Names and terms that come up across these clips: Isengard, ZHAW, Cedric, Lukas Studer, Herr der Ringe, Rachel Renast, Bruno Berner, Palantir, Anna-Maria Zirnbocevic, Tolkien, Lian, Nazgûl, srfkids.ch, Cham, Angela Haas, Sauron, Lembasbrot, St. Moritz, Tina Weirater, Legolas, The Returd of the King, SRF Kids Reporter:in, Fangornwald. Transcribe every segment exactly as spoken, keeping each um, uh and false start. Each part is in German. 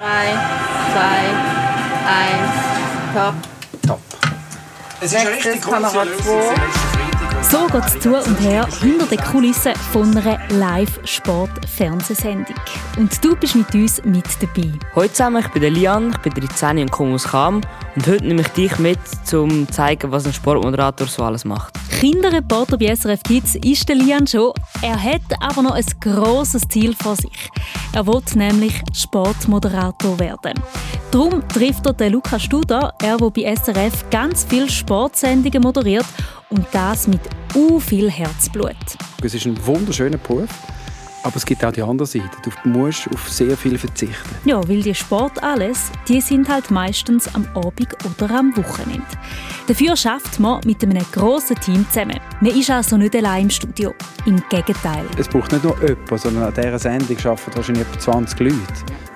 drei, zwei, eins, top. Top. Es ist richtig so geht's zu und her hinter den Kulissen von einer Live-Sport-Fernsehsendung. Und du bist mit uns mit dabei. Heute zusammen, ich bin der Lian, ich bin dreizehn und komme aus Cham. Und heute nehme ich dich mit, um zu zeigen, was ein Sportmoderator so alles macht. Kinderreporter bei S R F Kids ist der Lian schon. Er hat aber noch ein grosses Ziel vor sich. Er will nämlich Sportmoderator werden. Darum trifft er den Lukas Studer, er, der bei S R F ganz viele Sportsendungen moderiert. Und das mit u viel Herzblut. Es ist ein wunderschöner Beruf, aber es gibt auch die andere Seite. Du musst auf sehr viel verzichten. Ja, weil die Sport alles, die sind halt meistens am Abend oder am Wochenende. Dafür schafft man mit einem grossen Team zusammen. Man ist also nicht allein im Studio. Im Gegenteil. Es braucht nicht nur jemanden, sondern an dieser Sendung arbeiten wahrscheinlich etwa zwanzig Leute.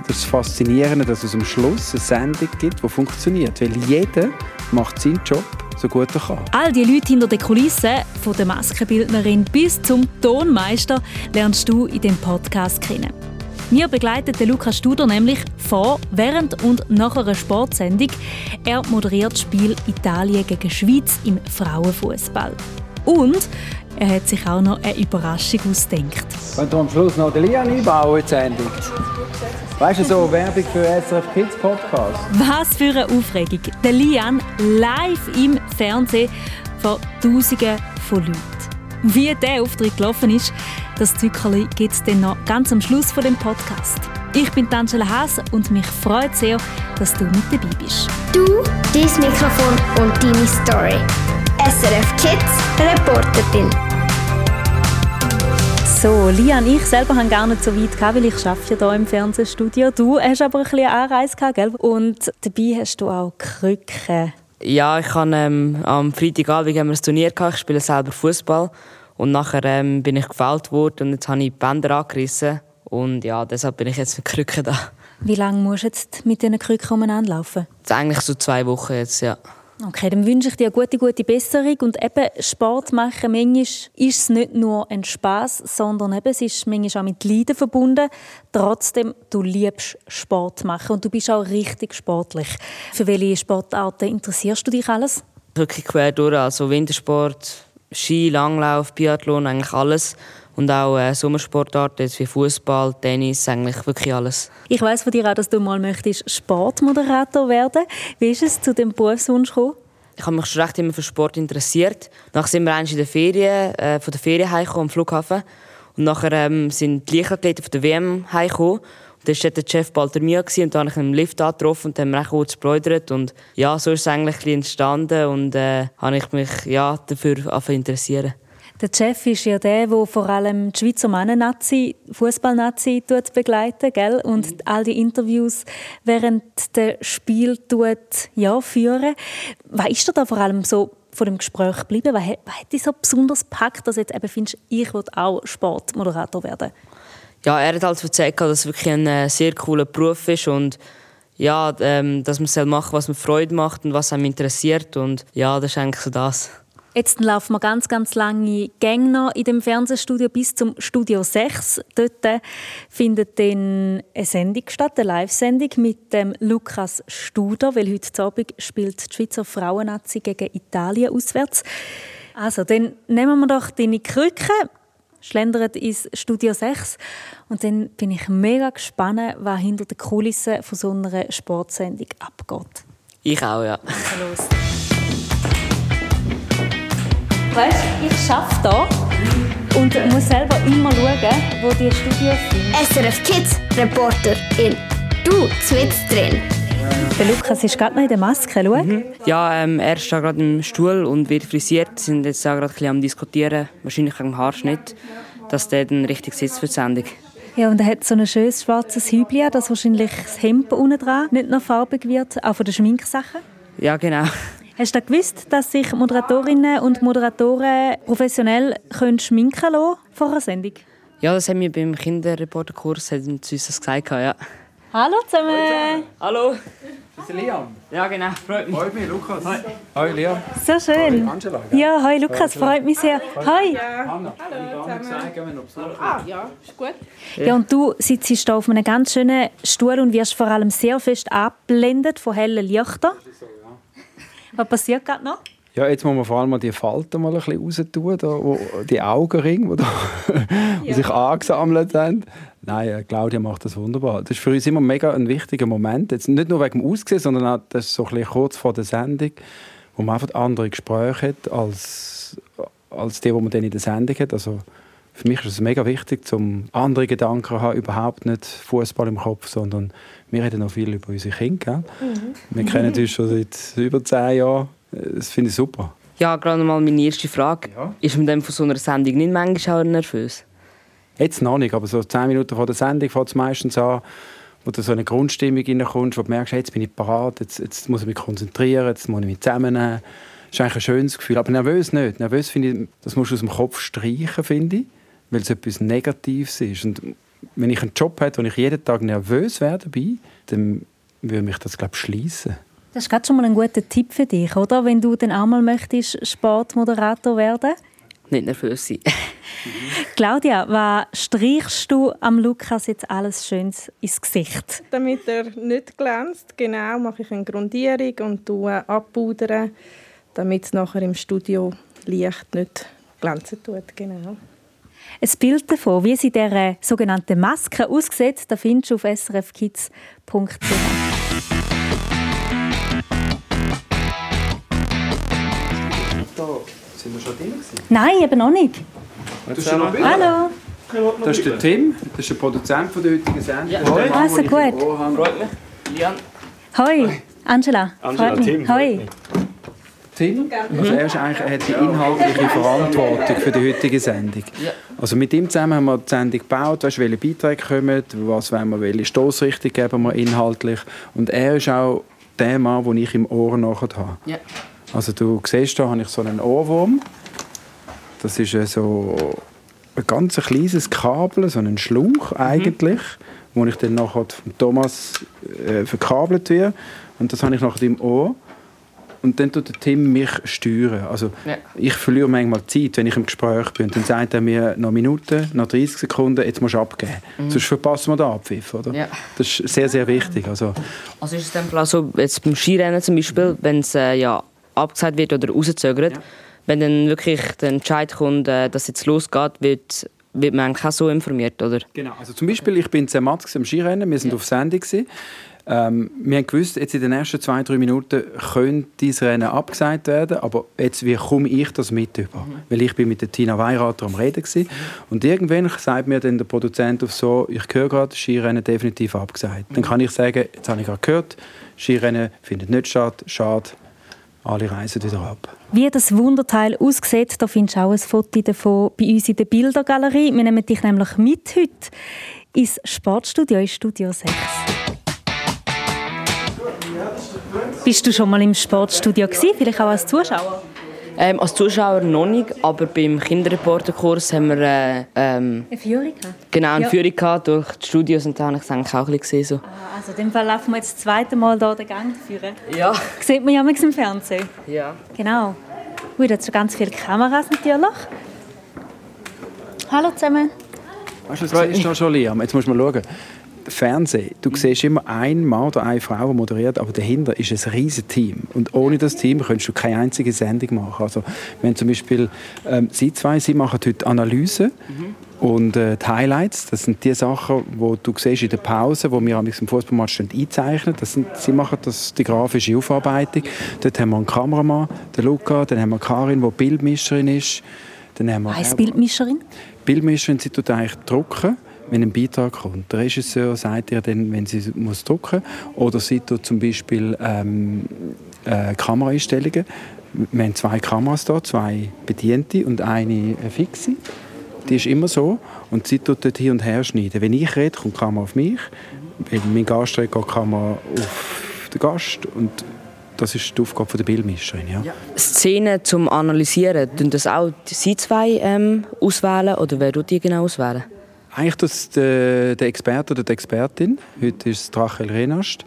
Das ist das Faszinierende, dass es am Schluss eine Sendung gibt, die funktioniert. Weil jeder macht seinen Job so gut er kann. All die Leute hinter den Kulissen, von der Maskenbildnerin bis zum Tonmeister, lernst du in diesem Podcast kennen. Wir begleiten den Lukas Studer nämlich vor, während und nach einer Sportsendung. Er moderiert das Spiel Italien gegen Schweiz im Frauenfußball. Und er hat sich auch noch eine Überraschung ausgedacht. Wenn du am Schluss noch den Lian einbauen endest. Weißt du, so Werbung für S R F Kids Podcast. Was für eine Aufregung. Der Lian live im Fernsehen vor Tausenden von Leuten. Wie dieser Auftritt gelaufen ist, das Zückerli gibt es dann noch ganz am Schluss des Podcasts. Ich bin Angela Haas und mich freut sehr, dass du mit dabei bist. Du, dein Mikrofon und deine Story. S R F Kids Reporterin. So, Lian, ich selber habe gar nicht so weit gehabt, weil ich arbeite hier im Fernsehstudio. Du hast aber ein bisschen Anreise gehabt, gell? Und dabei hast du auch Krücken. Ja, ich habe ähm, am Freitagabend haben wir ein Turnier gehabt. Ich spiele selber Fußball und nachher ähm, bin ich gefoult worden und jetzt habe ich die Bänder angerissen und ja, deshalb bin ich jetzt mit Krücken da. Wie lange musst du jetzt mit diesen Krücken umeinander laufen? Jetzt eigentlich so zwei Wochen jetzt, ja. Okay, dann wünsche ich dir eine gute, gute Besserung. Und eben, Sport machen, manchmal ist es nicht nur ein Spass, sondern eben, es ist manchmal auch mit Leiden verbunden. Trotzdem, du liebst Sport machen und du bist auch richtig sportlich. Für welche Sportarten interessierst du dich alles? Wirklich quer durch, also Wintersport, Ski, Langlauf, Biathlon, eigentlich alles. Und auch äh, Sommersportarten wie Fußball, Tennis, eigentlich wirklich alles. Ich weiss von dir auch, dass du mal möchtest Sportmoderator werden. Wie ist es zu diesem Berufswunsch gekommen? Ich habe mich schon recht immer für Sport interessiert. Nachher sind wir in der Ferien, äh, von der Ferien heimgekommen am Flughafen. Und nachher ähm, sind die Leichtathleten von der W M heimgekommen. Da war der Chef bald an mir und da habe ich ihn im Lift getroffen und dann haben wir kurz geplaudert. Und ja, so ist es eigentlich entstanden und äh, habe ich mich ja, dafür interessiert. Der Chef ist ja der, der vor allem die Schweizer Männer-Nazi, Fußball-Nazi begleitet, gell? Und all die Interviews während der Spiel ja, führen. Was ist dir da vor allem so von dem Gespräch geblieben? Was hat, was hat dich so besonders gepackt, dass du jetzt eben findest, ich will auch Sportmoderator werden? Ja, er hat halt erzählt, dass es wirklich ein sehr cooler Beruf ist und ja, dass man machen, was man Freude macht und was einem interessiert. Und ja, das ist eigentlich so das. Jetzt laufen wir ganz, ganz lange Gänge noch in dem Fernsehstudio bis zum Studio sechs. Dort findet dann eine Sendung statt, eine Live-Sendung mit dem Lukas Studer, weil heute Abend spielt die Schweizer Frauen-Nazi gegen Italien auswärts. Also, dann nehmen wir doch deine Krücke, schlendern ins Studio sechs und dann bin ich mega gespannt, was hinter den Kulissen von so einer Sportsendung abgeht. Ich auch, ja. Los. Weißt du, ich arbeite hier und muss selber immer schauen, wo die Studios sind. S R F Kids Reporter:in. Du zwitzt drin. Der Lukas ist gerade noch in der Maske. Schau. Mhm. Ja, ähm, er ist gerade im Stuhl und wird frisiert. Wir sind jetzt auch gerade am Diskutieren, wahrscheinlich am Haarschnitt, dass der dann richtig sitzt für die Sendung. Ja, und er hat so ein schönes schwarzes Hübli, das wahrscheinlich das Hemd unten dran nicht noch farbig wird, auch von den Schminksachen. Ja, genau. Hast du gewusst, dass sich Moderatorinnen und Moderatoren professionell schminken lassen können vor einer Sendung? Ja, das haben wir beim Kinderreporterkurs gesagt. Ja. Hallo zusammen. zusammen! Hallo! Das ist Lian. Ja genau, freut mich. Freut mich, Lukas. Hi, hi Lian. So schön. Hi, Angela. Gell? Ja, hi Lukas, freut mich sehr. Hi! Anna, hallo zusammen. Ah, ja, ist gut. Ja, und du sitzt hier auf einem ganz schönen Stuhl und wirst vor allem sehr fest abgeblendet von hellen Lichtern. So, ja. Was passiert gerade noch? Ja, jetzt muss man vor allem mal die Falten mal ein bisschen raus tun, da, wo die Augenringe, die, die sich angesammelt haben. Nein, Claudia macht das wunderbar. Das ist für uns immer mega ein wichtiger Moment. Jetzt nicht nur wegen dem Aussehen, sondern auch das ist so ein bisschen kurz vor der Sendung, wo man einfach andere Gespräche hat als, als die, die man dann in der Sendung hat. Also für mich ist es mega wichtig, um andere Gedanken zu haben, überhaupt nicht Fußball im Kopf, sondern wir reden noch viel über unsere Kinder. Mhm. Wir kennen uns schon seit über zehn Jahren. Das finde ich super. Ja, gerade mal meine erste Frage. Ja. Ist man dann von so einer Sendung nicht manchmal auch nervös? Jetzt noch nicht, aber so zehn Minuten vor der Sendung fängt es meistens an, wo du so eine Grundstimmung reinkommst, wo du merkst, hey, jetzt bin ich parat, jetzt, jetzt muss ich mich konzentrieren, jetzt muss ich mich zusammennehmen. Das ist eigentlich ein schönes Gefühl, aber nervös nicht. Nervös, finde ich, das musst du aus dem Kopf streichen, finde ich, weil es etwas Negatives ist. Und wenn ich einen Job hätte, wo ich jeden Tag nervös wäre dabei, dann würde mich das, glaube ich, schliessen. Das ist gerade schon mal ein guter Tipp für dich, oder? Wenn du dann auch mal möchtest, Sportmoderator werden? Nicht nervös sein. Claudia, was streichst du am Lukas jetzt alles Schönes ins Gesicht? Damit er nicht glänzt, genau, mache ich eine Grundierung und abpudere, damit es nachher im Studio Licht nicht glänzen tut, genau. Ein Bild davon, wie sie dieser sogenannten Maske aussieht, das findest du auf s r f kids punkt c h. Sind wir schon drin? Nein, eben noch nicht. Du schon noch Hallo. Das ist der Tim, das ist der Produzent von der heutigen Sendung. Ja. Hoi. Ah, so gut. Freut mich. Lian. Hoi. Angela. Angela, Tim. Hoi. Tim, also er, ist eigentlich, er hat die inhaltliche Verantwortung für die heutige Sendung. Also mit ihm zusammen haben wir die Sendung gebaut, weißt, welche Beiträge kommen, was wollen wir, welche Stossrichtung geben wir inhaltlich. Und er ist auch der Mann, den ich im Ohr nachher habe. Ja. Also du siehst, da habe ich so einen Ohrwurm. Das ist so ein ganz kleines Kabel, so einen Schlauch eigentlich, mhm. wo ich dann nachher von Thomas äh, verkabelt werde. Und das habe ich nachher im Ohr. Und dann tut der Tim mich steuern. Also ja. Ich verliere manchmal Zeit, wenn ich im Gespräch bin. Und dann sagt er mir noch Minuten, noch dreißig Sekunden, jetzt musst du abgeben. Mhm. Sonst verpassen wir den Abpfiff, oder? Ja. Das ist sehr, sehr wichtig. Also, also ist es dann also jetzt beim Skirennen zum Beispiel, wenn es äh, ja... abgesagt wird oder rausgezögert. Ja. Wenn dann wirklich der Entscheid kommt, dass es jetzt losgeht, wird, wird man eigentlich auch so informiert, oder? Genau. Also zum Beispiel, ich bin in Matz im Skirennen, wir waren ja. auf Sendung. Ähm, wir haben gewusst, jetzt in den ersten zwei, drei Minuten könnte dieses Rennen abgesagt werden, aber jetzt, wie komme ich das mit über? Mhm. Weil ich bin mit der Tina Weirater am Reden war. Mhm. Und irgendwann sagt mir dann der Produzent auf so, ich höre gerade, das Skirennen definitiv abgesagt. Mhm. Dann kann ich sagen, jetzt habe ich gerade gehört, Skirennen findet nicht statt, schade. Alle reisen wieder ab. Wie das Wunderteil aussieht, da findest du auch ein Foto davon bei uns in der Bildergalerie. Wir nehmen dich nämlich mit heute ins Sportstudio, ins Studio sechs. Bist du schon mal im Sportstudio gewesen? Vielleicht auch als Zuschauer? Ähm, als Zuschauer noch nicht, aber beim Kinderreporterkurs haben wir äh, ähm, eine Führung gehabt. Genau, eine ja. Führung gehabt durch die Studios und da habe ich es eigentlich auch ein bisschen gesehen. So. Ah, also in dem Fall laufen wir jetzt das zweite Mal hier den Gang führen. Ja. Das sieht man ja manchmal im Fernsehen. Ja. Genau. Ui, da hat schon ganz viele Kameras natürlich. Hallo zusammen. Weißt du, das siehst du schon, Liam. Jetzt musst du mal schauen. Fernsehen, du siehst immer einen Mann oder eine Frau, die moderiert, aber dahinter ist ein riesiges Team. Und ohne das Team könntest du keine einzige Sendung machen. Also, wir haben zum Beispiel, ähm, Sie zwei, Sie machen heute Analysen mhm. und äh, die Highlights, das sind die Sachen, die du siehst in der Pause, die wir am Fußballmatch einzeichnen. Das sind, sie machen das, die grafische Aufarbeitung. Dort haben wir einen Kameramann, den Luca, dann haben wir Karin, die Bildmischerin ist. Dann haben wir Heißt Bildmischerin? Bildmischerin, sie tut eigentlich drucken. Wenn ein Beitrag kommt. Der Regisseur sagt ihr dann, wenn sie muss drucken muss. Oder sie tut zum Beispiel ähm, äh, Kameraeinstellungen. Wir haben zwei Kameras hier, zwei Bediente und eine fixe. Die ist immer so. Und sie tut dort hin und her schneiden. Wenn ich rede, kommt die Kamera auf mich. Wenn mein Gast redet, geht die Kamera auf den Gast. Und das ist die Aufgabe der Bildmischerin. Ja. Ja. Szenen zum Analysieren, tun das auch Sie zwei ähm, auswählen? Oder wer tut die genau auswählen? eigentlich das der, der Experte oder die Expertin, heute ist es Rachel Renast,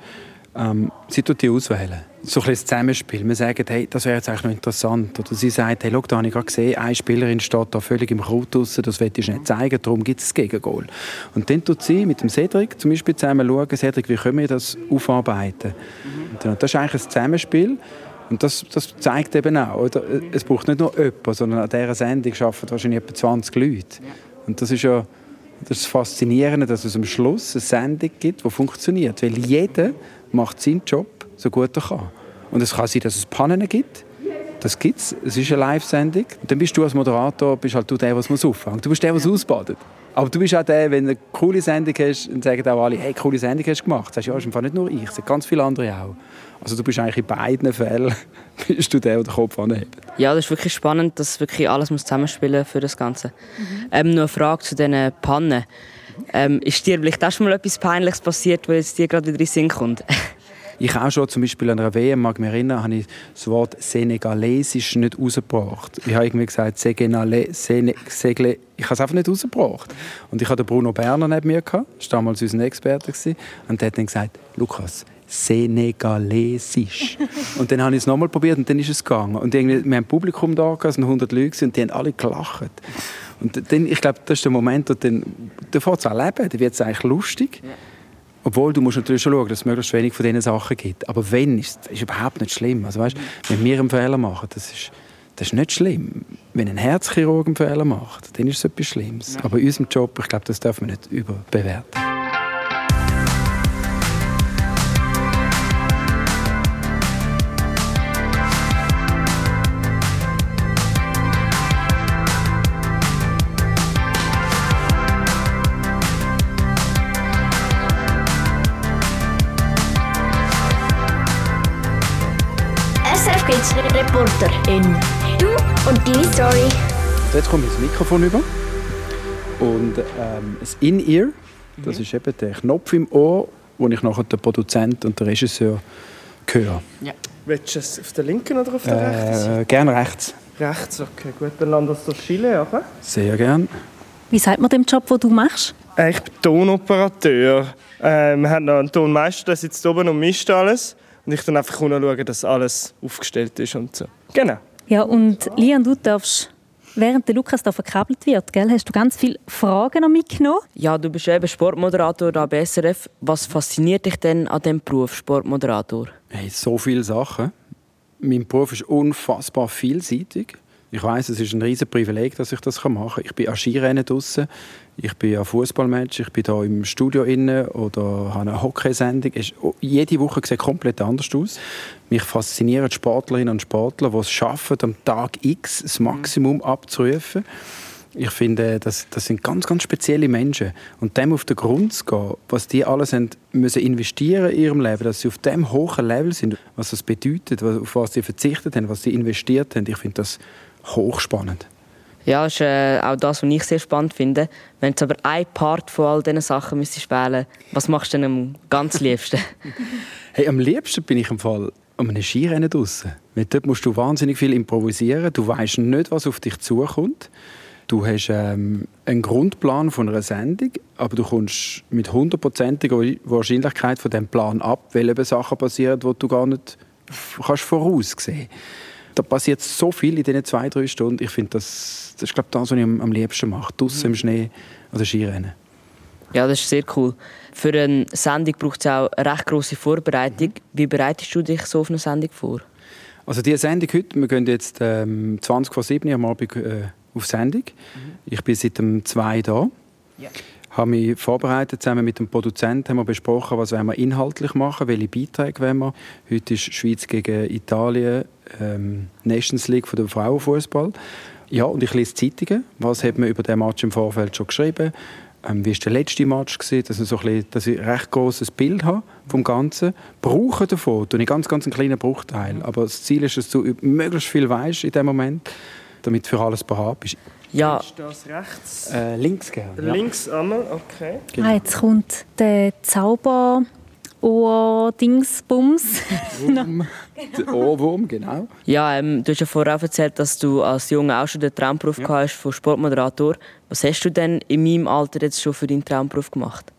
ähm, sie tut die auswählen. So ein bisschen Zusammenspiel. Wir sagen, hey, das wäre jetzt eigentlich noch interessant. Oder sie sagt, hey, schau, da habe ich gerade gesehen, eine Spielerin steht da völlig im Kraut draussen, das will ich nicht zeigen, darum gibt es das Gegengoal. Und dann tut sie mit dem Cedric zum Beispiel zusammen schauen, Cedric, wie können wir das aufarbeiten? Und das ist eigentlich ein Zusammenspiel. Und das, das zeigt eben auch, oder? Es braucht nicht nur jemanden, sondern an dieser Sendung arbeiten wahrscheinlich etwa zwanzig Leute. Und das ist ja das Faszinierende, dass es am Schluss eine Sendung gibt, die funktioniert. Weil jeder macht seinen Job so gut er kann. Und es kann sein, dass es Pannen gibt. Das gibt es. Es ist eine Live-Sendung. Und dann bist du als Moderator bist halt du der, der es auffangen muss. Du bist der, der es ausbadet. Aber du bist auch der, wenn du eine coole Sendung hast, dann sagen auch alle, hey, coole Sendung hast du gemacht. Das heißt, ja, das ist im Fall nicht nur ich, das sind ganz viele andere auch. Also du bist eigentlich in beiden Fällen bist du der, der den Kopf anhebt. Ja, das ist wirklich spannend, dass wirklich alles zusammenspielen muss für das Ganze. Mhm. Ähm, nur eine Frage zu diesen Pannen. Ähm, ist dir vielleicht auch schon mal etwas Peinliches passiert, was jetzt dir gerade wieder in den Sinn kommt? Ich auch schon, zum Beispiel an einer W M, mag mich erinnern, habe ich das Wort «senegalesisch» nicht rausgebracht. Ich habe irgendwie gesagt «segenale», «sene», «segle». Ich habe es einfach nicht rausgebracht. Und ich hatte Bruno Berner neben mir, das war damals unser Experte, und der hat dann gesagt «Lukas, senegalesisch». Und dann habe ich es nochmal probiert und dann ist es gegangen. Und irgendwie, wir haben ein Publikum da, es waren hundert Leute und die haben alle gelacht. Und dann, ich glaube, das ist der Moment, da fängt es an leben, da wird es eigentlich lustig. Obwohl, du musst natürlich schon schauen, dass es möglichst wenig von diesen Sachen gibt. Aber wenn, ist es überhaupt nicht schlimm. Also weißt, wenn wir einen Fehler machen, das ist, das ist nicht schlimm. Wenn ein Herzchirurg einen Fehler macht, dann ist es etwas Schlimmes. Nein. Aber in unserem Job, ich glaube, das darf man nicht überbewerten. Reporterin. Du und die Story. Jetzt kommt das Mikrofon rüber. Und ähm, das In-Ear, das mhm. ist eben der Knopf im Ohr, wo ich nachher den Produzenten und den Regisseur höre. Ja. Willst du es auf der linken oder auf der äh, rechten Seite? Gerne rechts. Rechts, okay. Gut, dann lassen wir das durch Chile, oder? Sehr gerne. Wie sagt man dem Job, den du machst? Ich bin Tonoperateur. Äh, wir haben noch einen Tonmeister, der sitzt oben und mischt alles. Und ich dann einfach schauen, dass alles aufgestellt ist und so. Genau. Ja, und Lian, du darfst, während der Lukas da verkabelt wird, gell, hast du ganz viele Fragen noch mitgenommen? Ja, du bist eben Sportmoderator da bei S R F. Was fasziniert dich denn an diesem Beruf, Sportmoderator? Hey, so viele Sachen. Mein Beruf ist unfassbar vielseitig. Ich weiss, es ist ein riesen Privileg, dass ich das machen kann. Ich bin an Skirennen draussen, ich bin an Fußballmatch, ich bin hier im Studio inne oder habe eine Hockeysendung. Es ist, jede Woche sieht komplett anders aus. Mich faszinieren die Sportlerinnen und Sportler, die es schaffen, am Tag X das Maximum abzurufen. Ich finde, das, das sind ganz, ganz spezielle Menschen. Und dem auf den Grund zu gehen, was die alles haben, müssen investieren in ihrem Leben, dass sie auf dem hohen Level sind, was das bedeutet, auf was sie verzichtet haben, was sie investiert haben, ich finde das hochspannend. Ja, das ist äh, auch das, was ich sehr spannend finde. Wenn du aber ein Part von all diesen Sachen spielen müsstest, was machst du denn am ganz liebsten? Hey, am liebsten bin ich im Fall an einem Skirennen draussen. Dort musst du wahnsinnig viel improvisieren. Du weißt nicht, was auf dich zukommt. Du hast ähm, einen Grundplan von einer Sendung, aber du kommst mit hundertprozentiger Wahrscheinlichkeit von diesem Plan ab, weil eben Sachen passieren, die du gar nicht kannst voraussehen kannst. Da passiert so viel in diesen zwei, drei Stunden. Ich finde, das, das ist glaub, das, was ich am, am liebsten mache. Draussen im Schnee oder Skirennen. Ja, das ist sehr cool. Für eine Sendung braucht es auch eine recht grosse Vorbereitung. Mhm. Wie bereitest du dich so auf eine Sendung vor? Also diese Sendung heute, wir gehen jetzt ähm, zwanzig vor sieben am Abend äh, auf Sendung. Mhm. Ich bin seit dem zwei da. Ja. Habe mich vorbereitet, zusammen mit dem Produzenten haben wir besprochen, was wir inhaltlich machen wollen, welche Beiträge wollen wir. Heute ist Schweiz gegen Italien, ähm, Nations League von der Frauenfußball. Ja, und ich lese Zeitungen. Was hat man über diesen Match im Vorfeld schon geschrieben? Ähm, wie war der letzte Match? Dass ich, so ein, bisschen, dass ich ein recht grosses Bild habe vom Ganzen. Brauche davon, tue ich ganz, ganz einen kleinen Bruchteil. Aber das Ziel ist, dass du möglichst viel weißt in dem Moment, damit für alles bereit bist. Ja. Das rechts? Äh, links gerne. Ja. Links einmal, okay. Genau. Ah, jetzt kommt der Zauber Ohr-Dingsbums. Ohrwurm, Ohrwurm, genau. Ja, ähm, du hast ja vorher auch erzählt, dass du als Junge auch schon den Traumberuf ja. hast von Sportmoderator. Was hast du denn in meinem Alter jetzt schon für deinen Traumberuf gemacht?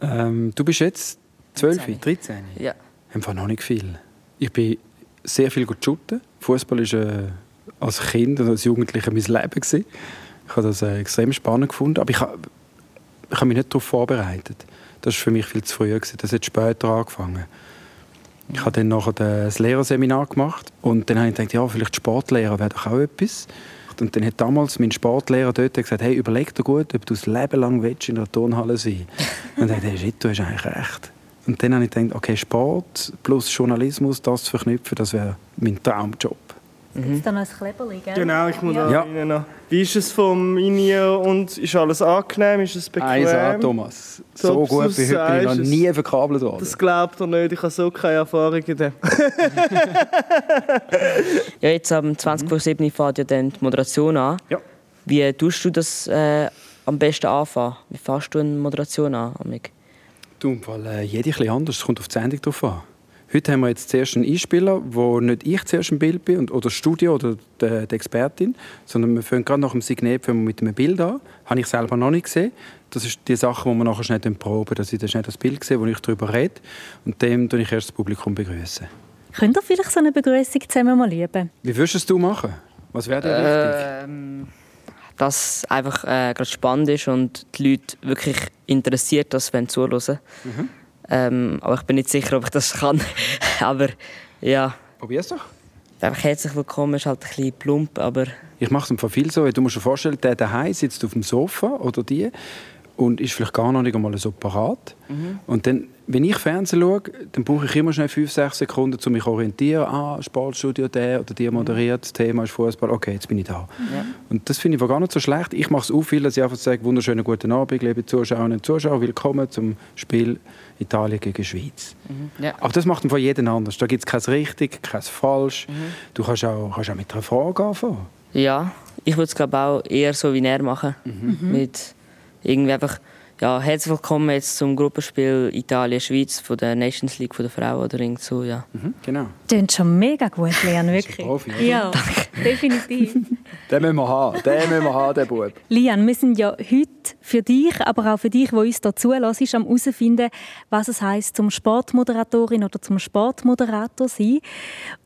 Ähm, du bist jetzt zwölf, dreizehn? Ja. Einfach noch nicht viel. Ich bin sehr viel shooten. Fußball war äh, als Kind und als Jugendlicher mein Leben. Gewesen. Ich habe das äh, extrem spannend gefunden, aber ich habe ich hab mich nicht darauf vorbereitet. Das war für mich viel zu früh gewesen. Das hat später angefangen. Ich habe dann nachher das Lehrerseminar gemacht und dann habe ich gedacht, ja, vielleicht Sportlehrer wäre doch auch etwas. Und dann hat damals mein Sportlehrer dort gesagt, hey, überleg dir gut, ob du das Leben lang willst, in der Turnhalle sein willst. Und dann dachte ich, hey, du hast eigentlich recht. Und dann habe ich gedacht, okay, Sport plus Journalismus, das zu verknüpfen, das wäre mein Traumjob. Jetzt gibt es da noch ein Kleberli, gell? Genau, ich muss ja. da rein noch. Wie ist es vom Inier und ist alles angenehm, ist es bequem? Eins an, Thomas. So, so gut wie heute bin ich noch nie verkabelt worden. Das glaubt er nicht, ich habe so keine Erfahrung in dem. Ja, jetzt am zwanzig Uhr sieben fährt ja dann die Moderation an. Ja. Wie tust du das äh, am besten anfangen? Wie fährst du eine Moderation an, Amig? Du, weil äh, jeder etwas anders, es kommt auf die Sendung drauf an. Heute haben wir jetzt zuerst einen Einspieler, wo nicht ich zuerst im Bild bin, oder das Studio oder die, die Expertin, sondern wir fangen gerade nach dem Signet mit einem Bild an. Das habe ich selber noch nicht gesehen. Das ist die Sache, die wir nachher schnell proben, dass ich dann schnell das Bild sehe, wo ich darüber rede. Und dem begrüße ich erst das Publikum. Begrüßen. Könnt ihr vielleicht so eine Begrüßung zusammen mal lieben? Wie würdest du es machen? Was wäre dir ähm, wichtig? Dass es einfach äh, gerade spannend ist und die Leute wirklich interessiert, dass sie zuhören. Mhm. Ähm, aber ich bin nicht sicher, ob ich das kann. Aber ja. Probier's doch. Einfach herzlich willkommen ist halt ein bisschen plump, aber... Ich mache es im Fall viel so. Du musst dir vorstellen, der daheim sitzt auf dem Sofa oder die und ist vielleicht gar noch nicht einmal so parat. Mhm. Und dann, wenn ich Fernsehen schaue, dann brauche ich immer schnell fünf bis sechs Sekunden, um mich zu orientieren. Ah, Sportstudio, der oder die moderiert, das Thema ist Fußball. Okay, jetzt bin ich da. Ja. Und das finde ich gar nicht so schlecht. Ich mache es auch viel, dass ich einfach sage, wunderschönen guten Abend, liebe Zuschauerinnen und Zuschauer, willkommen zum Spiel Italien gegen Schweiz. Mhm. Ja. Aber das macht man von jedem anders. Da gibt es kein richtig, kein falsch. Mhm. Du kannst auch, kannst auch mit einer Frage anfangen. Ja, ich würde es glaube auch eher so wie näher machen. Mhm. Mit irgendwie einfach... Ja, herzlich willkommen jetzt zum Gruppenspiel Italien-Schweiz von der Nations League von der Frauen oder irgend so, ja. Mhm, genau. Das klingt schon mega gut, Lian, wirklich. Profi, ja, definitiv. Den müssen wir haben, den müssen wir haben, den Bub. Lian, wir sind ja heute für dich, aber auch für dich, der uns hier zulässt, am herausfinden, was es heisst, zum Sportmoderatorin oder zum Sportmoderator zu sein.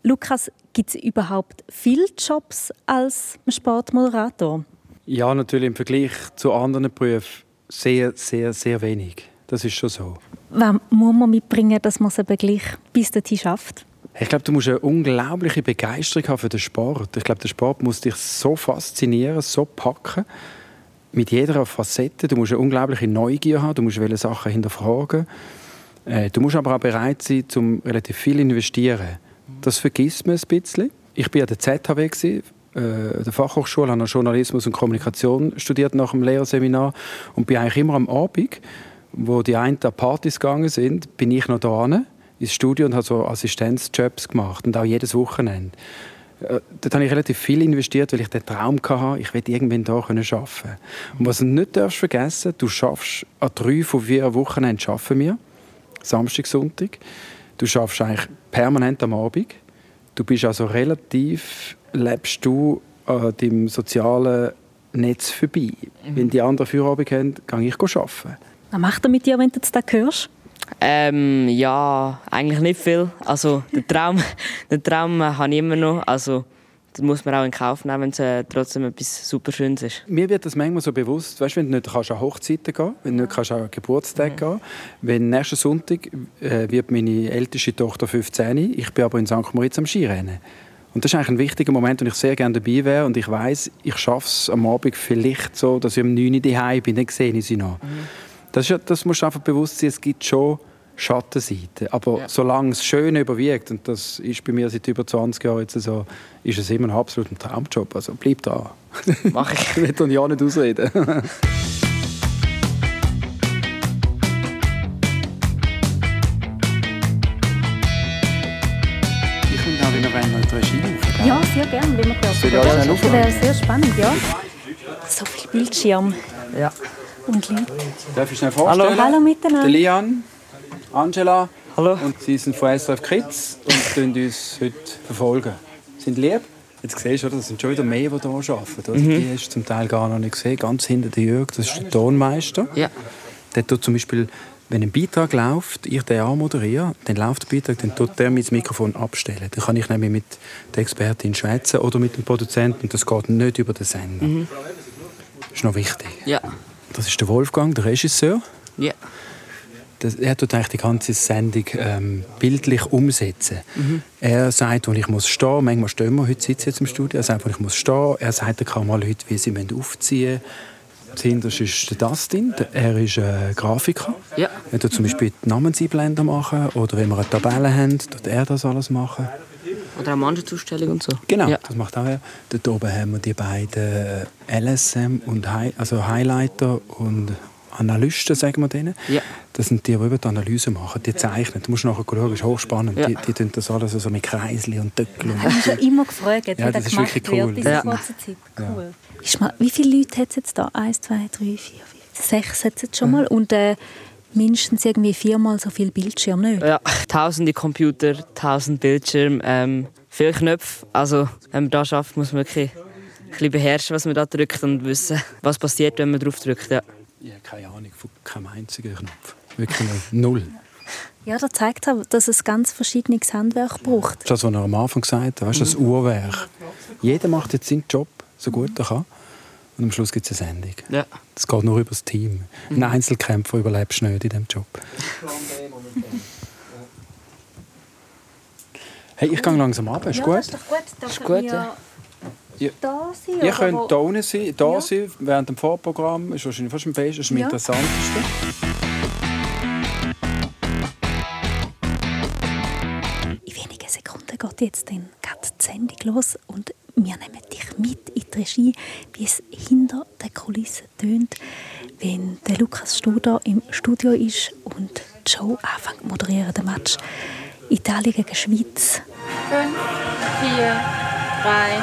Lukas, gibt es überhaupt viele Jobs als Sportmoderator? Ja, natürlich im Vergleich zu anderen Berufen. Sehr, sehr, sehr wenig. Das ist schon so. Was muss man mitbringen, dass man es eben gleich bis dorthin schafft? Ich glaube, du musst eine unglaubliche Begeisterung haben für den Sport. Ich glaube, der Sport muss dich so faszinieren, so packen. Mit jeder Facette. Du musst eine unglaubliche Neugier haben. Du musst viele Sachen hinterfragen. Du musst aber auch bereit sein, um relativ viel zu investieren. Das vergisst man ein bisschen. Ich war an der Z H A W, an der Fachhochschule, habe Journalismus und Kommunikation studiert nach dem Lehrerseminar und bin eigentlich immer am Abend, wo die einen an Partys gegangen sind, bin ich noch da ins Studio und habe so Assistenzjobs gemacht und auch jedes Wochenende. Dort habe ich relativ viel investiert, weil ich den Traum hatte, ich werde irgendwann hier arbeiten können. Und was du nicht vergessen darfst, du schaffst an drei von vier Wochenenden arbeiten wir, Samstag, Sonntag. Du schaffst eigentlich permanent am Abend. Du bist also relativ... lebst du an deinem sozialen Netz vorbei. Mhm. Wenn die anderen Feierabend haben, gehe ich arbeiten. Was macht er mit dir, wenn du das hörst? Ähm, ja, eigentlich nicht viel. Also, den Traum, den Traum äh, habe ich immer noch. Also, das muss man auch in Kauf nehmen, wenn es äh, trotzdem etwas super Schönes ist. Mir wird das manchmal so bewusst. Weißt, wenn du nicht kannst an Hochzeiten gehen kannst, wenn du nicht kannst an Geburtstage mhm. gehen kannst. Wenn nächsten Sonntag äh, wird meine älteste Tochter fünfzehn. Ich bin aber in Sankt Moritz am Skirennen. Und das ist eigentlich ein wichtiger Moment, wo ich sehr gerne dabei wäre. Und ich weiss, ich schaffe es am Abend vielleicht so, dass ich um neun Uhr daheim bin, dann sehe ich sie noch. Mhm. Das, ist, das musst du einfach bewusst sein, es gibt schon Schattenseiten. Aber ja. solange es schön überwiegt, und das ist bei mir seit über zwanzig Jahren jetzt so, ist es immer ein absoluter Traumjob. Also bleib dran. Mach ich. Ich will ja nicht ausreden. Ja, sehr gerne, wenn man das hört. Das wäre sehr spannend, ja. So viel Bildschirm. Ja. Und Leute. Darf ich schnell vorstellen? Hallo, hallo miteinander. Lian, Angela, Hallo. Und sie sind von S R F Kids und uns heute verfolgen. Sie sind lieb. Jetzt siehst du, das sind schon wieder mehr, die hier arbeiten. Mhm. Die hast du zum Teil gar noch nicht gesehen. Ganz hinter der Jörg, das ist der Tonmeister. Ja. Der tut zum Beispiel, wenn ein Beitrag läuft, ich den anmoderiere, dann läuft der Beitrag, dann tut der mein Mikrofon abstellen. Dann kann ich nämlich mit der Expertin schwätzen oder mit dem Produzenten. Das geht nicht über den Sender. Mhm. Das ist noch wichtig. Ja. Das ist der Wolfgang, der Regisseur. Ja. Das, er tut eigentlich die ganze Sendung ähm, bildlich umsetzen. Mhm. Er sagt, wo ich muss stehen. Manchmal stehen wir, heute sitzen jetzt im Studio. Er sagt, wo ich muss stehen. Er sagt, er kann mal heute, wie sie aufziehen müssen. Zuhinterst ist der Dustin. Er ist äh, Grafiker. Ja. Er tut zum Beispiel die Namenseinblender machen. Oder wenn wir eine Tabelle haben, tut er das alles machen. Oder auch Mannschaftsausstellung und so. Genau, ja. Das macht auch er. Dort oben haben wir die beiden L S M, und Hi- also Highlighter und Analysten, sagen wir denen. Ja. Das sind die, die über die Analyse machen, die zeichnen. Du musst nachher schauen, das ist hochspannend. Ja. Die, die tun das alles so mit Kreisli und Döckeln. Ich habe schon immer gefragt, wie ja, das, das gemacht wirklich cool. wird in ja. kurzer Zeit. Cool. Ja. Mal, wie viele Leute hat es jetzt da? Eins, zwei, drei, vier, fünf, sechs hat es jetzt schon mal. Und äh, mindestens irgendwie viermal so viele Bildschirme, nicht? Ja, tausende Computer, tausend Bildschirme, ähm, viele Knöpfe. Also, wenn man das schafft, muss man wirklich ein bisschen beherrschen, was man da drückt und wissen, was passiert, wenn man drauf drückt. Ja. Ich habe keine Ahnung von keinem einzigen Knopf. Wirklich null. Ja, das zeigt auch, dass es ganz verschiedenes Handwerk braucht. Das, was er am Anfang gesagt hat, weißt, das Uhrwerk. Jeder macht jetzt seinen Job, so gut er kann. Und am Schluss gibt es eine Sendung. Ja. Das geht nur über das Team. Ein Einzelkämpfer überlebst du nicht in diesem Job. Hey, ich gehe langsam ab. Ist gut? Ja, ist doch gut. Das ist gut, ja. Ja. Da sein, ihr könnt hier unten sein, da ja. sein, während dem Vorprogramm. Das ist wahrscheinlich fast am besten, das ist am ja. interessantesten. In wenigen Sekunden geht jetzt dann die Sendung los und wir nehmen dich mit in die Regie, wie es hinter den Kulissen tönt, wenn der Lukas Studer im Studio ist und die Show anfängt zu moderieren, den Match Italien gegen Schweiz. fünf, vier, drei,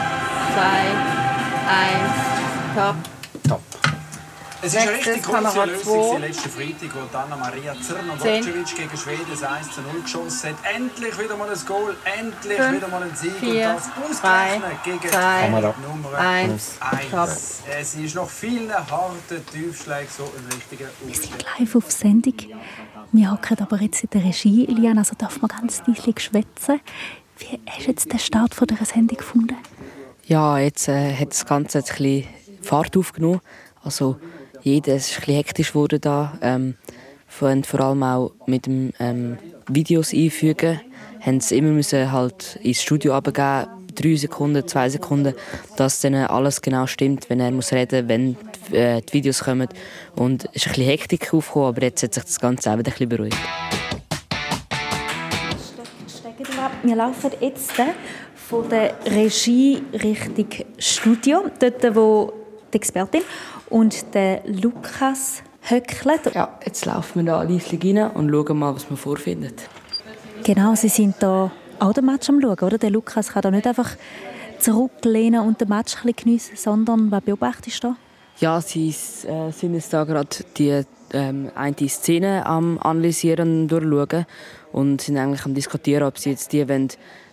zwei, eins, top. Top. Es ist eine richtig große Lösung letzten Freitag, wo Anna-Maria Zirnbocevic gegen Schweden das eins zu null geschossen hat. Endlich wieder mal ein Goal, endlich fünf, wieder mal ein Sieg. vier, und das ausgerechnet gegen drei, Nummer eins. Es ist noch viele harte Tiefschläge, so ein richtiger Aufstieg. Wir sind live auf Sendung. Wir hocken aber jetzt in der Regie. Lian, also darf man ganz leise schwätzen. Wie hast du jetzt den Start von dieser Sendung gefunden? Ja, jetzt äh, hat das Ganze ein bisschen Fahrt aufgenommen. Also jeder ist ein bisschen hektisch geworden da. Ähm, vor allem auch mit dem ähm, Videos einfügen. Haben sie immer müssen halt ins Studio runtergeben, drei Sekunden, zwei Sekunden, dass dann alles genau stimmt, wenn er muss reden, wenn die, äh, die Videos kommen. Und es ist ein bisschen Hektik aufgekommen, aber jetzt hat sich das Ganze auch wieder ein bisschen beruhigt. Wir laufen jetzt von der Regie Richtung Studio, dort wo die Expertin und der Lukas höckelt. Ja, jetzt laufen wir da leise rein und schauen mal, was man vorfindet. Genau, Sie sind da auch den Match am Schauen, oder? Der Lukas kann da nicht einfach zurücklehnen und den Match ein bisschen geniessen, sondern was beobachtest du da? Ja, sie äh, sind jetzt da gerade die ähm, eine Szene am analysieren und durchschauen und sind eigentlich am diskutieren, ob sie jetzt die wollen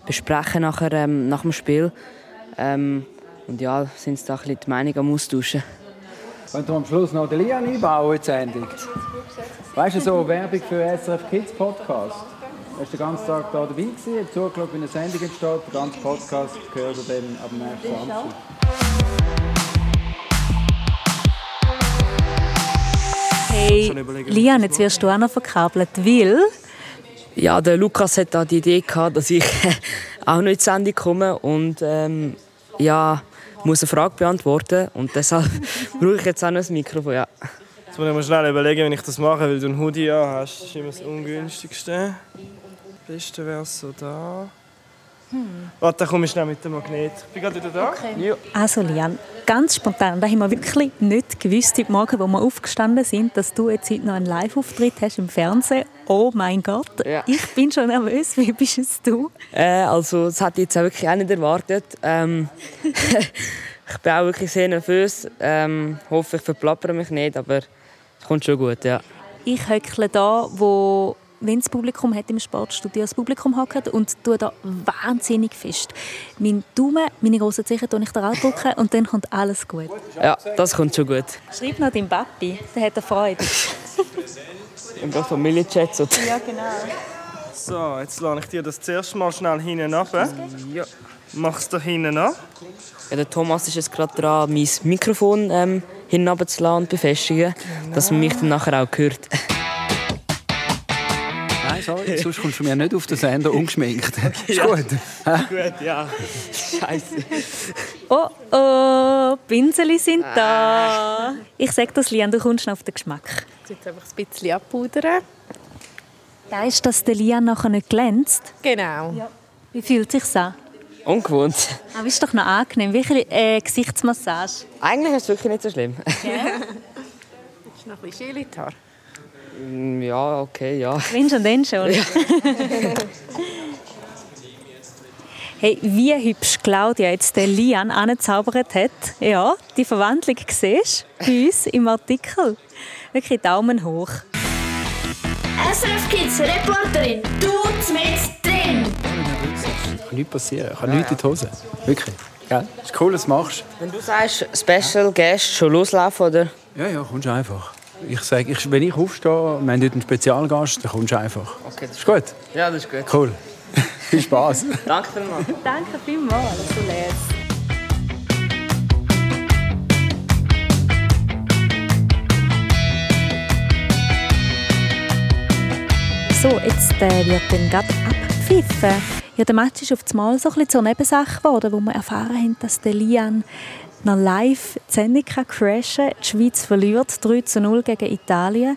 besprechen nachher, ähm, nach dem Spiel. Ähm, und ja, sind sie da ein bisschen die Meinung am Austauschen. Wollen wir am Schluss noch den Lian einbauen, die Sendung? Weißt du, so Werbung für S R F Kids Podcast. Du warst den ganzen Tag hier dabei, hast zugeschaut, wie eine Sendung entsteht. Der ganze Podcast gehört dann ab dem nächsten Samstag. Hey, Lian, jetzt wirst du auch noch verkabelt, weil... Ja, der Lukas hatte da die Idee gehabt, dass ich auch nicht zur Sendung komme und ähm, ja, muss eine Frage beantworten und deshalb brauche ich jetzt auch noch ein Mikrofon. Ja. Jetzt muss ich mir schnell überlegen, wenn ich das mache, weil du einen Hoodie hast. Das ist immer das Ungünstigste. Das Beste wäre so da. Hm. Warte, dann komme ich schnell mit dem Magnet. Ich bin gerade wieder da. Okay. Ja. Also Lian, ganz spontan, da haben wir wirklich nicht gewusst, heute Morgen, als wir aufgestanden sind, dass du jetzt heute noch einen Live-Auftritt hast im Fernsehen. Oh mein Gott, ja. Ich bin schon nervös. Wie bist es du? Äh, also, das hätte ich jetzt auch wirklich auch nicht erwartet. Ähm, ich bin auch wirklich sehr nervös. Ähm, hoffe, ich verplappere mich nicht, aber es kommt schon gut, ja. Ich höckle da, wo wenn das Publikum hat im Sportstudio das Publikum hackt und tue da wahnsinnig fest. Mein Daumen, meine grossen Zeichen drücke ich da drücken und dann kommt alles gut. Ja, das kommt schon gut. Schreib noch deinem Papi, der hat eine Freude. Im Familienchat. Ja, genau. So, jetzt lade ich dir das zuerst mal schnell hinten ab. Ja. Machst du hinten ab? Ja, der Thomas ist jetzt gerade dran, mein Mikrofon ähm, hinten abzuladen und befestigen, genau, dass man mich dann nachher auch hört. Nein, sorry, sonst kommst du mir nicht auf den Sender ungeschminkt. Ist gut. Ja. Gut, ja. Scheiße. Oh, oh, Pinseli sind da. Ich sage das Lian, du kommst noch auf den Geschmack. Jetzt einfach ein bisschen abpudern. Da ist, dass der Lian nachher nicht glänzt. Genau. Ja. Wie fühlt sich das an? Ungewohnt. Aber ist doch noch angenehm. Wie eine äh, Gesichtsmassage. Eigentlich ist es wirklich nicht so schlimm. Ja. Ist noch ein bisschen Gelitar. Ja, okay, ja. Wenn schon, dann schon. Ja. Hey, wie hübsch Claudia jetzt den Lian angezaubert hat. Ja, die Verwandlung siehst du bei uns im Artikel. Wirklich Daumen hoch. S R F Kids Reporterin, du mit drin! Das kann nichts passieren, ich habe nichts in die Hose. Wirklich. Gell? Das ist cool, dass du machst. Wenn du sagst, Special Guest, schon loslaufen, oder? Ja, ja, kommst du einfach. Ich sage, ich, wenn ich aufstehe, wir haben dort einen Spezialgast, dann kommst du einfach. Okay, das ist gut. Ja, das ist gut. Cool. Viel Spaß. Danke vielmals. Danke vielmals. So leid. So, jetzt äh, wird dann gerade abgepfiffen. Ja, der Match ist auf das Mal so ein bisschen zur Nebensache geworden, wo wir erfahren haben, dass der Lian noch live die Sendung crashen kann. Die Schweiz verliert drei zu null gegen Italien.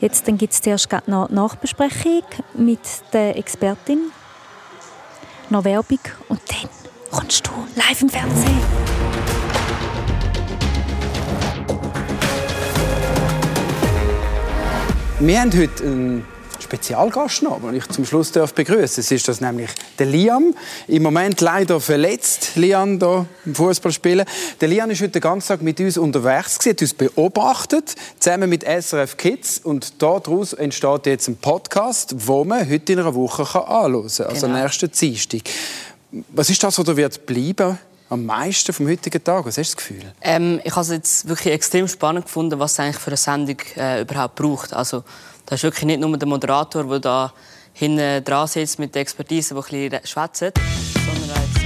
Jetzt gibt es zuerst gerade noch die Nachbesprechung mit der Expertin, noch Werbung und dann kommst du live im Fernsehen. Wir haben heute einen Spezialgast noch, den ich zum Schluss begrüßen darf. Es ist das nämlich der Lian. Im Moment leider verletzt, Lian hier im Fußballspielen. Der Lian war heute den ganzen Tag mit uns unterwegs, hat uns beobachtet, zusammen mit S R F Kids. Und daraus entsteht jetzt ein Podcast, den man heute in einer Woche anhören kann, also genau, nächsten Dienstag. Was ist das, was da wird bleiben? Am meisten vom heutigen Tag? Was hast du das Gefühl? Ähm, ich habe es jetzt wirklich extrem spannend gefunden, was es eigentlich für eine Sendung äh, überhaupt braucht. Also, da ist wirklich nicht nur der Moderator, der da hinten dran sitzt mit der Expertise, der ein bisschen schwätzt, sondern als,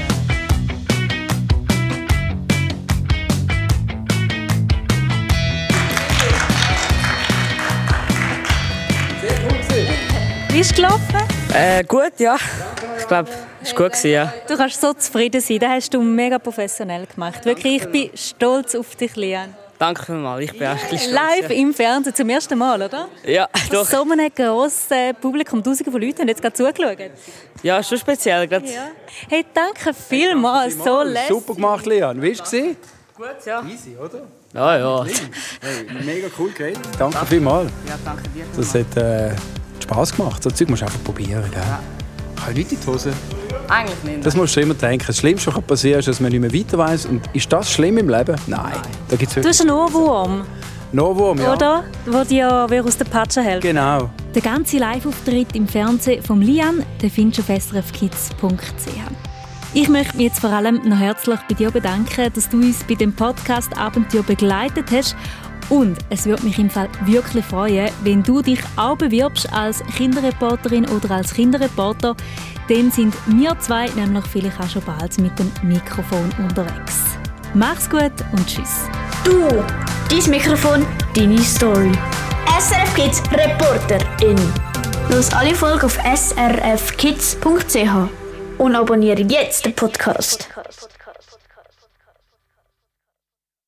äh Sehr gut. Wie ist es gelaufen? Äh, gut, ja. Ich glaube, es war gut, ja. Du kannst so zufrieden sein. Das hast du mega professionell gemacht. Wirklich, ich bin stolz auf dich, Lian. Danke mal, ich bin yeah. stolz. Live im Fernsehen, zum ersten Mal, oder? Ja, doch. So einem grossen Publikum, Tausende von Leuten haben jetzt gerade zugeschaut. Ja, schon speziell. Grad. Ja. Hey, danke vielmals, hey, so lässig. Super gemacht, Lian. Wie war es? Gut, ja. Easy, oder? Ja, ja. Hey, mega cool geredet. Danke, danke vielmals. Ja, danke dir. Das hat äh, Spass gemacht. So Zeug musst du einfach probieren. Gell? Ja. Ich habe nichts in die Hose. Eigentlich nicht. Das musst du immer denken. Das Schlimmste, was passieren ist, dass man nicht mehr weiter weiss. Und ist das schlimm im Leben? Nein. Da gibt's du hast einen Ohrwurm. Ein Ohrwurm, ja. Oder? Der dir aus der Patsche hält. Genau. Den ganzen Live-Auftritt im Fernsehen vom Lian findest du auf s r f kids punkt c h. Ich möchte mich jetzt vor allem noch herzlich bei dir bedanken, dass du uns bei dem Podcast Abenteuer begleitet hast. Und es würde mich im Fall wirklich freuen, wenn du dich auch bewirbst als Kinderreporterin oder als Kinderreporter. Dann sind wir zwei nämlich vielleicht auch schon bald mit dem Mikrofon unterwegs. Mach's gut und tschüss. Du, dein Mikrofon, deine Story. S R F Kids Reporterin. Los alle Folgen auf s r f kids punkt c h und abonniere jetzt den Podcast.